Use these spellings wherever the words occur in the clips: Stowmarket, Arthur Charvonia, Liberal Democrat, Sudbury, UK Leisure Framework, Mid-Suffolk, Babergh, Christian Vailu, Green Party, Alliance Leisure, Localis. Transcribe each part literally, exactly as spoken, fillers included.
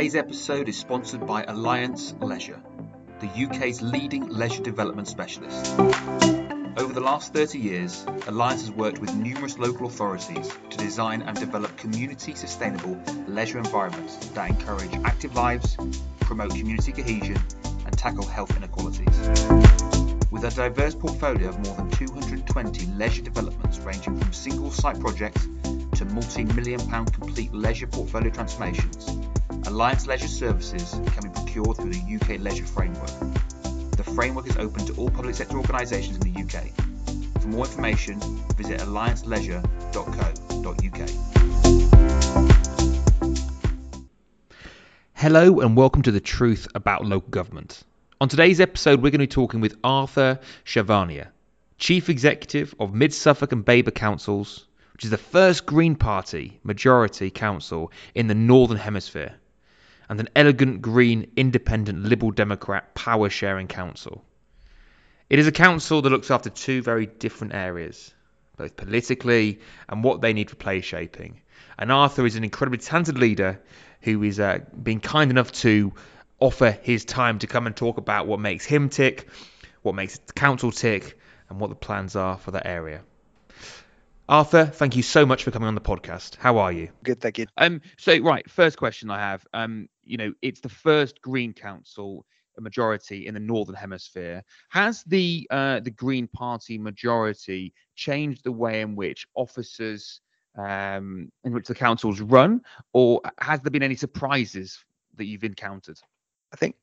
Today's episode is sponsored by Alliance Leisure, the U K's leading leisure development specialist. Over the last thirty years, Alliance has worked with numerous local authorities to design and develop community-sustainable leisure environments that encourage active lives, promote community cohesion, and tackle health inequalities. With a diverse portfolio of more than two hundred twenty leisure developments ranging from single-site projects to multi-million pound complete leisure portfolio transformations, Alliance Leisure services can be procured through the U K Leisure Framework. The framework is open to all public sector organisations in the U K. For more information, visit alliance leisure dot co dot U K. Hello and welcome to The Truth About Local Government. On today's episode, we're going to be talking with Arthur Charvonia, Chief Executive of Mid-Suffolk and Babergh Councils, which is the first Green Party majority council in the Northern Hemisphere, and an elegant, green, independent, Liberal Democrat power-sharing council. It is a council that looks after two very different areas, both politically and what they need for place shaping. And Arthur is an incredibly talented leader who is uh, being kind enough to offer his time to come and talk about what makes him tick, what makes the council tick, and what the plans are for that area. Arthur, thank you so much for coming on the podcast. How are you? Good, thank you. Um, so, right, first question I have. Um, you know, it's the first Green Council majority in the Northern Hemisphere. Has the uh, the Green Party majority changed the way in which officers, um, in which the councils run, or has there been any surprises that you've encountered? I think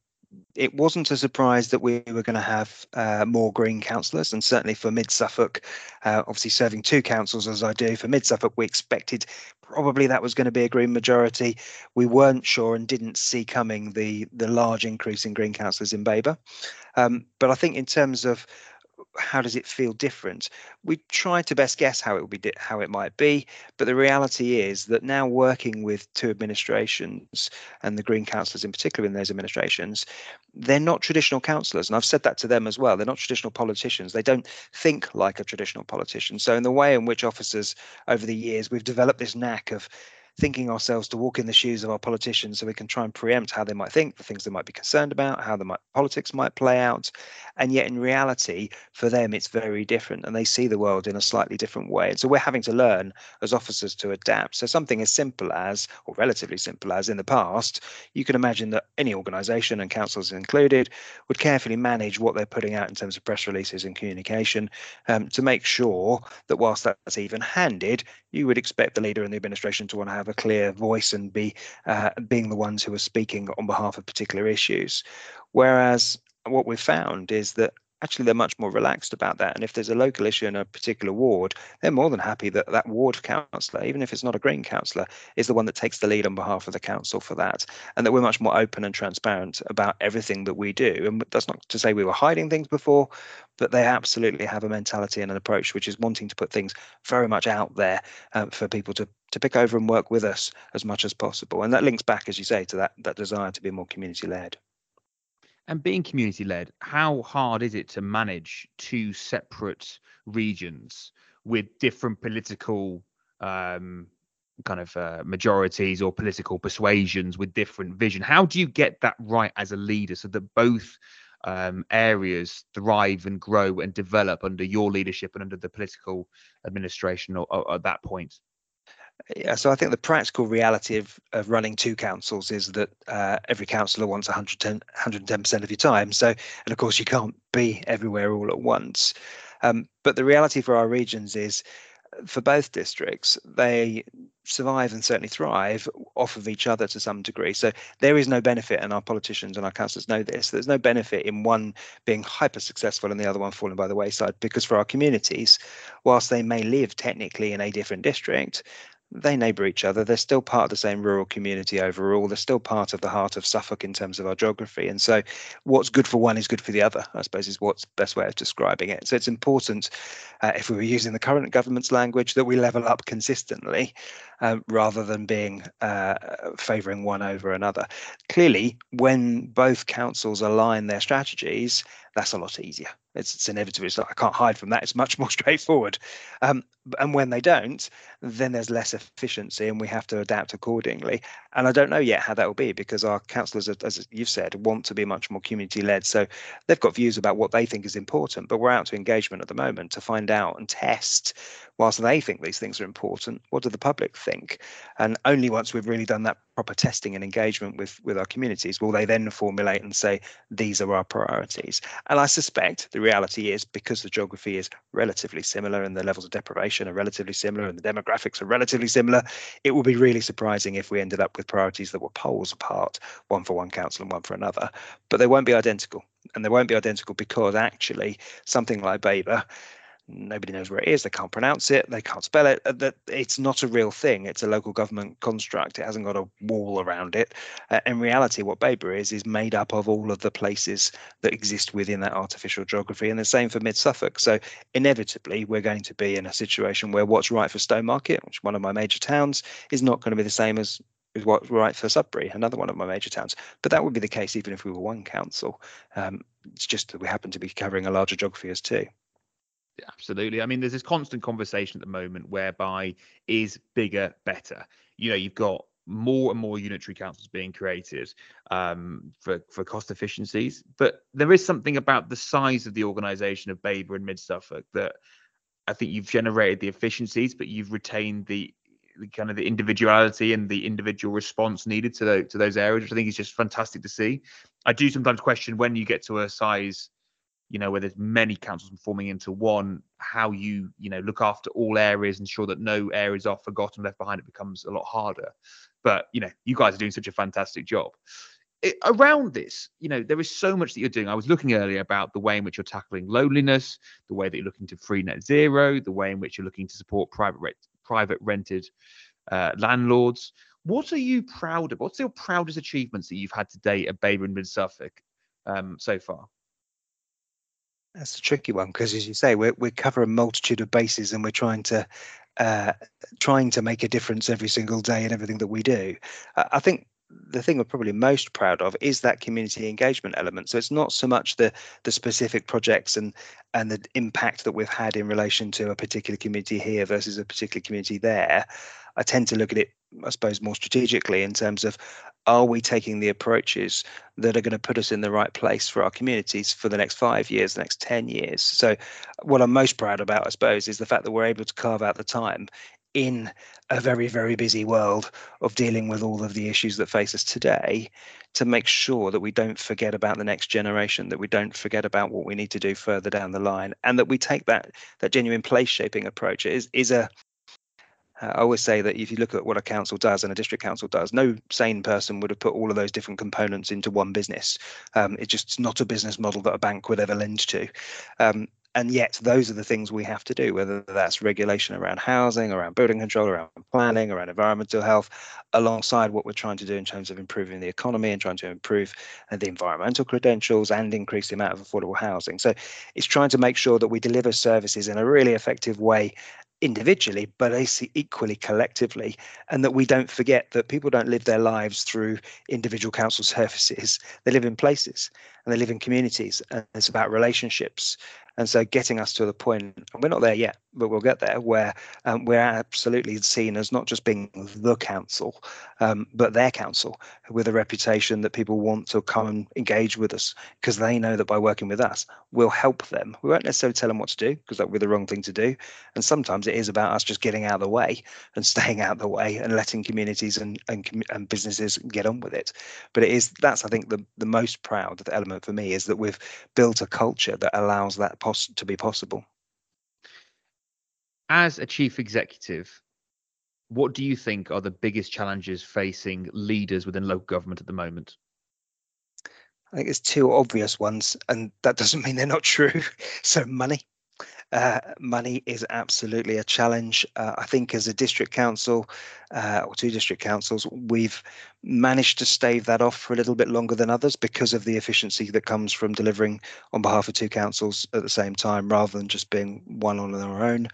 it wasn't a surprise that we were going to have uh, more Green councillors, and certainly for Mid-Suffolk, uh, obviously serving two councils as I do, for Mid-Suffolk we expected probably that was going to be a Green majority. We weren't sure and didn't see coming the the large increase in Green councillors in Babergh. Um, but I think in terms of how does it feel different, we try to best guess how it will be, how it might be. But the reality is that now working with two administrations and the Green councillors in particular in those administrations, they're not traditional councillors. And I've said that to them as well. They're not traditional politicians. They don't think like a traditional politician. So in the way in which officers over the years, we've developed this knack of thinking ourselves to walk in the shoes of our politicians, so we can try and preempt how they might think, the things they might be concerned about, how the might, politics might play out. And yet in reality, for them, it's very different, and they see the world in a slightly different way. And so we're having to learn as officers to adapt. So something as simple as, or relatively simple as in the past, you can imagine that any organisation, and councils included, would carefully manage what they're putting out in terms of press releases and communication um, to make sure that whilst that's even-handed, you would expect the leader and the administration to want to have a clear voice and be uh, being the ones who are speaking on behalf of particular issues. Whereas what we've found is that actually they're much more relaxed about that. And if there's a local issue in a particular ward, they're more than happy that that ward councillor, even if it's not a Green councillor, is the one that takes the lead on behalf of the council for that. And that we're much more open and transparent about everything that we do. And that's not to say we were hiding things before, but they absolutely have a mentality and an approach which is wanting to put things very much out there uh, for people to to pick over and work with us as much as possible. And that links back, as you say, to that that desire to be more community-led. And being community-led, how hard is it to manage two separate regions with different political um, kind of uh, majorities or political persuasions with different vision? How do you get that right as a leader so that both um, areas thrive and grow and develop under your leadership and under the political administration or, or, at that point? Yeah, so I think the practical reality of, of running two councils is that uh, every councillor wants one hundred ten percent of your time. So, and of course, you can't be everywhere all at once. Um, but the reality for our regions is, for both districts, they survive and certainly thrive off of each other to some degree. So there is no benefit, and our politicians and our councillors know this, there's no benefit in one being hyper successful and the other one falling by the wayside, because for our communities, whilst they may live technically in a different district, they neighbour each other. They're still part of the same rural community overall. They're still part of the heart of Suffolk in terms of our geography. And so what's good for one is good for the other, I suppose, is what's the best way of describing it. So it's important, uh, if we were using the current government's language, that we level up consistently uh, rather than being uh, favouring one over another. Clearly, when both councils align their strategies, that's a lot easier. It's, it's inevitable. It's like, I can't hide from that. It's much more straightforward. Um, and when they don't, then there's less efficiency and we have to adapt accordingly. And I don't know yet how that will be, because our councillors, as you've said, want to be much more community led. So they've got views about what they think is important, but we're out to engagement at the moment to find out and test, whilst they think these things are important, what do the public think? And only once we've really done that proper testing and engagement with, with our communities will they then formulate and say, these are our priorities. And I suspect the reality is, because the geography is relatively similar and the levels of deprivation are relatively similar and the demographics are relatively similar, it would be really surprising if we ended up with priorities that were poles apart, one for one council and one for another. But they won't be identical, and they won't be identical because actually something like Babergh, nobody knows where it is, they can't pronounce it, they can't spell it, that it's not a real thing, it's a local government construct, it hasn't got a wall around it. Uh, in reality, what Babergh is is made up of all of the places that exist within that artificial geography, and the same for Mid-Suffolk. So inevitably we're going to be in a situation where what's right for Stowmarket, which is one of my major towns, is not going to be the same as is what's right for Sudbury, another one of my major towns. But that would be the case even if we were one council. Um, it's just that we happen to be covering a larger geography as two. Absolutely. I mean, there's this constant conversation at the moment whereby is bigger better? You know, you've got more and more unitary councils being created um, for, for cost efficiencies. But there is something about the size of the organisation of Babergh and Mid-Suffolk that I think you've generated the efficiencies, but you've retained the kind of the individuality and the individual response needed to, the, to those areas, which I think is just fantastic to see. I do sometimes question when you get to a size, you know, where there's many councils forming into one, how you, you know, look after all areas, ensure that no areas are forgotten, left behind, it becomes a lot harder. But, you know, you guys are doing such a fantastic job. It, around this, you know, there is so much that you're doing. I was looking earlier about the way in which you're tackling loneliness, the way that you're looking to free net zero, the way in which you're looking to support private rent, private rented uh, landlords. What are you proud of? What's your proudest achievements that you've had to date at Babergh and Mid-Suffolk um, so far? That's a tricky one, because, as you say, we we cover a multitude of bases, and we're trying to uh, trying to make a difference every single day in everything that we do. Uh, I think the thing we're probably most proud of is that community engagement element. So it's not so much the the specific projects and and the impact that we've had in relation to a particular community here versus a particular community there. I tend to look at it, I suppose, more strategically in terms of, are we taking the approaches that are going to put us in the right place for our communities for the next five years, the next ten years? So what I'm most proud about, I suppose, is the fact that we're able to carve out the time in a very, very busy world of dealing with all of the issues that face us today, to make sure that we don't forget about the next generation, that we don't forget about what we need to do further down the line, and that we take that that genuine place shaping approach. It is, is a I always say that if you look at what a council does and a district council does, no sane person would have put all of those different components into one business. Um, it's just not a business model that a bank would ever lend to. Um, and yet those are the things we have to do, whether that's regulation around housing, around building control, around planning, around environmental health, alongside what we're trying to do in terms of improving the economy and trying to improve the environmental credentials and increase the amount of affordable housing. So it's trying to make sure that we deliver services in a really effective way individually, but equally collectively, and that we don't forget that people don't live their lives through individual council services. They live in places and they live in communities, and it's about relationships. And so getting us to the point, and we're not there yet, but we'll get there, where um, we're absolutely seen as not just being the council, um, but their council, with a reputation that people want to come and engage with us, because they know that by working with us, we'll help them. We won't necessarily tell them what to do, because that would be the wrong thing to do. And sometimes it is about us just getting out of the way and staying out of the way and letting communities and, and, and businesses get on with it. But it is, that's, I think, the, the most proud element for me, is that we've built a culture that allows that to be possible. As a chief executive, what do you think are the biggest challenges facing leaders within local government at the moment? I think it's two obvious ones, and that doesn't mean they're not true. So money. Uh, money is absolutely a challenge. Uh, I think as a district council uh, or two district councils, we've managed to stave that off for a little bit longer than others because of the efficiency that comes from delivering on behalf of two councils at the same time rather than just being one on our own.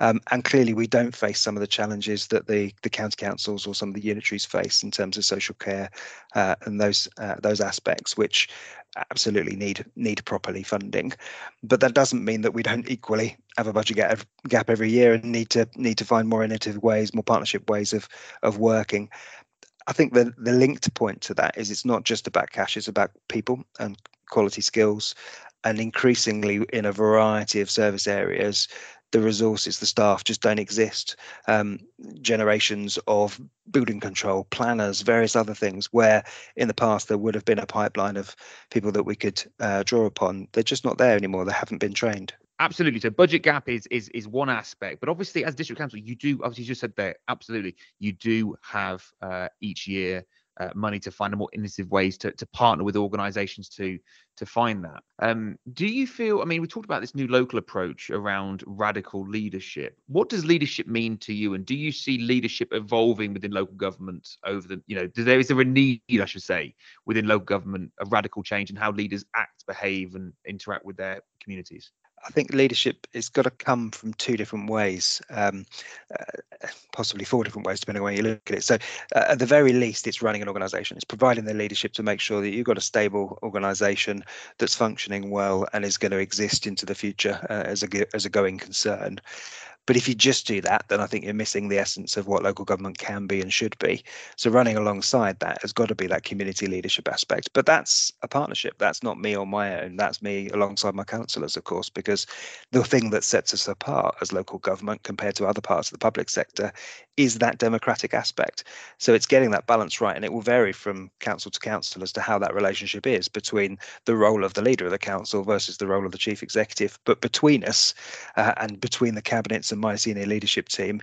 Um, and clearly we don't face some of the challenges that the, the county councils or some of the unitaries face in terms of social care uh, and those uh, those aspects which absolutely need need properly funding. But that doesn't mean that we don't equally have a budget gap, gap every year and need to need to find more innovative ways, more partnership ways of of working. I think the, the linked point to that is it's not just about cash, it's about people and quality skills, and increasingly in a variety of service areas, the resources, the staff just don't exist. Um, generations of building control, planners, various other things where in the past there would have been a pipeline of people that we could uh, draw upon. They're just not there anymore. They haven't been trained. Absolutely. So budget gap is is is one aspect, but obviously as district council, you do obviously you just said there. Absolutely, you do have uh, each year uh, money to find more innovative ways to to partner with organisations to to find that. Um, do you feel? I mean, we talked about this new local approach around radical leadership. What does leadership mean to you, and do you see leadership evolving within local government over the? You know, do there is there a need, I should say, within local government of radical change in how leaders act, behave, and interact with their communities? I think leadership has got to come from two different ways, um, uh, possibly four different ways, depending on where you look at it. So uh, at the very least, it's running an organisation. It's providing the leadership to make sure that you've got a stable organisation that's functioning well and is going to exist into the future uh, as a, as a going concern. But if you just do that, then I think you're missing the essence of what local government can be and should be. So running alongside that has got to be that community leadership aspect. But that's a partnership. That's not me on my own. That's me alongside my councillors, of course, because the thing that sets us apart as local government compared to other parts of the public sector is that democratic aspect. So it's getting that balance right. And it will vary from council to council as to how that relationship is between the role of the leader of the council versus the role of the chief executive. But between us uh, and between the cabinets and my senior leadership team,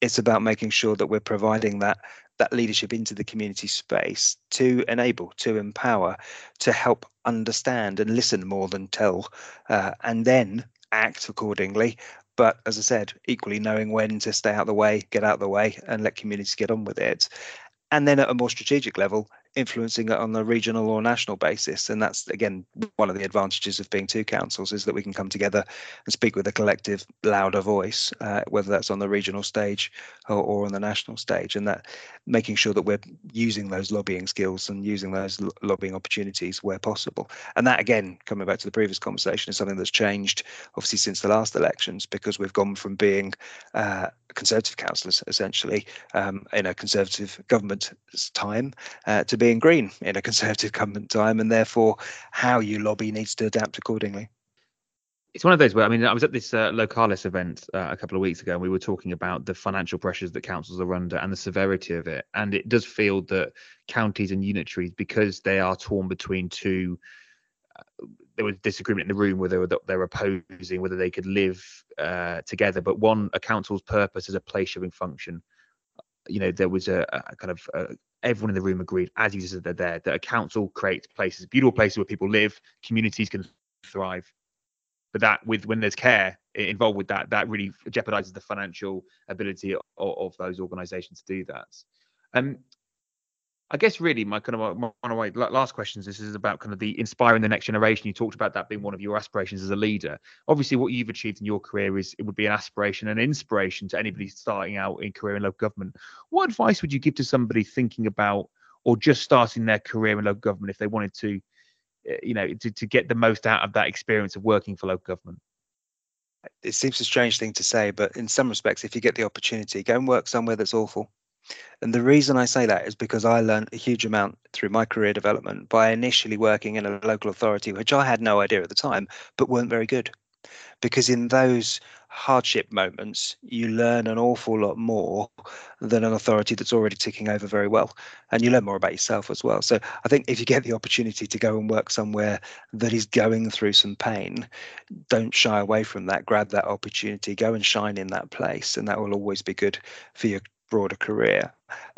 it's about making sure that we're providing that that leadership into the community space to enable, to empower, to help understand and listen more than tell, uh, and then act accordingly. But as I said, equally knowing when to stay out of the way, get out of the way, and let communities get on with it. And then at a more strategic level, influencing it on the regional or national basis. And that's, again, one of the advantages of being two councils is that we can come together and speak with a collective louder voice, uh, whether that's on the regional stage or, or on the national stage. And that making sure that we're using those lobbying skills and using those lo- lobbying opportunities where possible. And that, again, coming back to the previous conversation, is something that's changed, obviously, since the last elections, because we've gone from being uh, Conservative councillors, essentially, um, in a Conservative government time uh, to being green in a Conservative government time, and therefore how you lobby needs to adapt accordingly. It's one of those where, I mean, I was at this uh, Localis event uh, a couple of weeks ago, and we were talking about the financial pressures that councils are under and the severity of it. And it does feel that counties and unitaries, because they are torn between two, uh, there was disagreement in the room whether they're opposing, whether they could live uh, together. But one, a council's purpose is a place-shaping function. You know, there was a, a kind of a, everyone in the room agreed, as you said, they're there, that a council creates places, beautiful places where people live, communities can thrive. But that, with when there's care involved with that, that really jeopardizes the financial ability of, of those organizations to do that. Um, I guess really my kind of my, my last questions. This is about kind of the inspiring the next generation. You talked about that being one of your aspirations as a leader. Obviously, what you've achieved in your career is it would be an aspiration and inspiration to anybody starting out in career in local government. What advice would you give to somebody thinking about or just starting their career in local government if they wanted to, you know, to, to get the most out of that experience of working for local government? It seems a strange thing to say, but in some respects, if you get the opportunity, go and work somewhere that's awful. And the reason I say that is because I learned a huge amount through my career development by initially working in a local authority, which I had no idea at the time, but weren't very good. Because in those hardship moments, you learn an awful lot more than an authority that's already ticking over very well. And you learn more about yourself as well. So I think if you get the opportunity to go and work somewhere that is going through some pain, don't shy away from that. Grab that opportunity, go and shine in that place. And that will always be good for your broader career.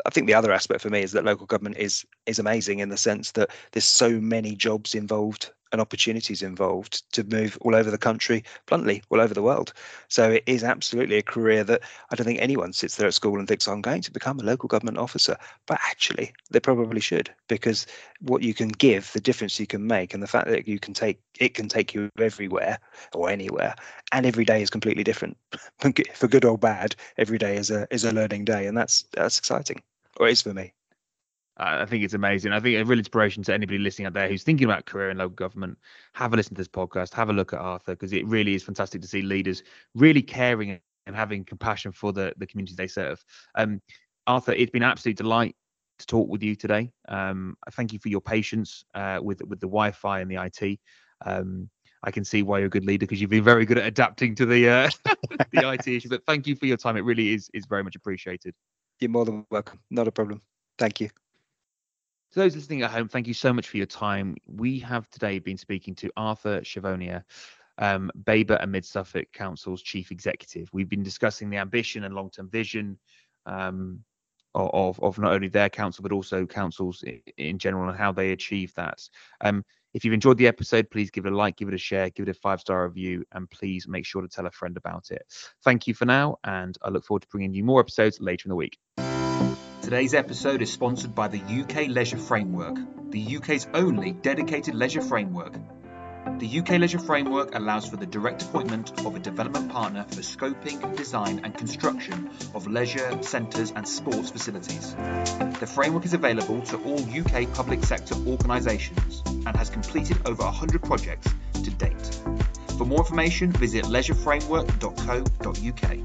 I think the other aspect for me is that local government is is amazing in the sense that there's so many jobs involved and opportunities involved to move all over the country, bluntly, all over the world. So it is absolutely a career that I don't think anyone sits there at school and thinks, I'm going to become a local government officer. But actually, they probably should, because what you can give, the difference you can make, and the fact that you can take it can take you everywhere or anywhere, and every day is completely different. For good or bad, every day is a is a learning day, and that's that's exciting, or it is for me. I think it's amazing. I think a real inspiration to anybody listening out there who's thinking about career in local government. Have a listen to this podcast. Have a look at Arthur, because it really is fantastic to see leaders really caring and having compassion for the, the communities they serve. Um, Arthur, it's been an absolute delight to talk with you today. Um, thank you for your patience uh, with, with the Wi-Fi and the I T. Um, I can see why you're a good leader, because you've been very good at adapting to the uh, the I T issue. But thank you for your time. It really is is very much appreciated. You're more than welcome. Not a problem. Thank you. To those listening at home, thank you so much for your time. We have today been speaking to Arthur Charvonia, um, Babergh and Mid-Suffolk Council's Chief Executive. We've been discussing the ambition and long-term vision um, of, of not only their council, but also councils in, in general, and how they achieve that. Um, if you've enjoyed the episode, please give it a like, give it a share, give it a five-star review, and please make sure to tell a friend about it. Thank you for now, and I look forward to bringing you more episodes later in the week. Today's episode is sponsored by the U K Leisure Framework, the U K's only dedicated leisure framework. The U K Leisure Framework allows for the direct appointment of a development partner for scoping, design and construction of leisure, centres and sports facilities. The framework is available to all U K public sector organisations and has completed over one hundred projects to date. For more information, visit leisure framework dot co dot U K.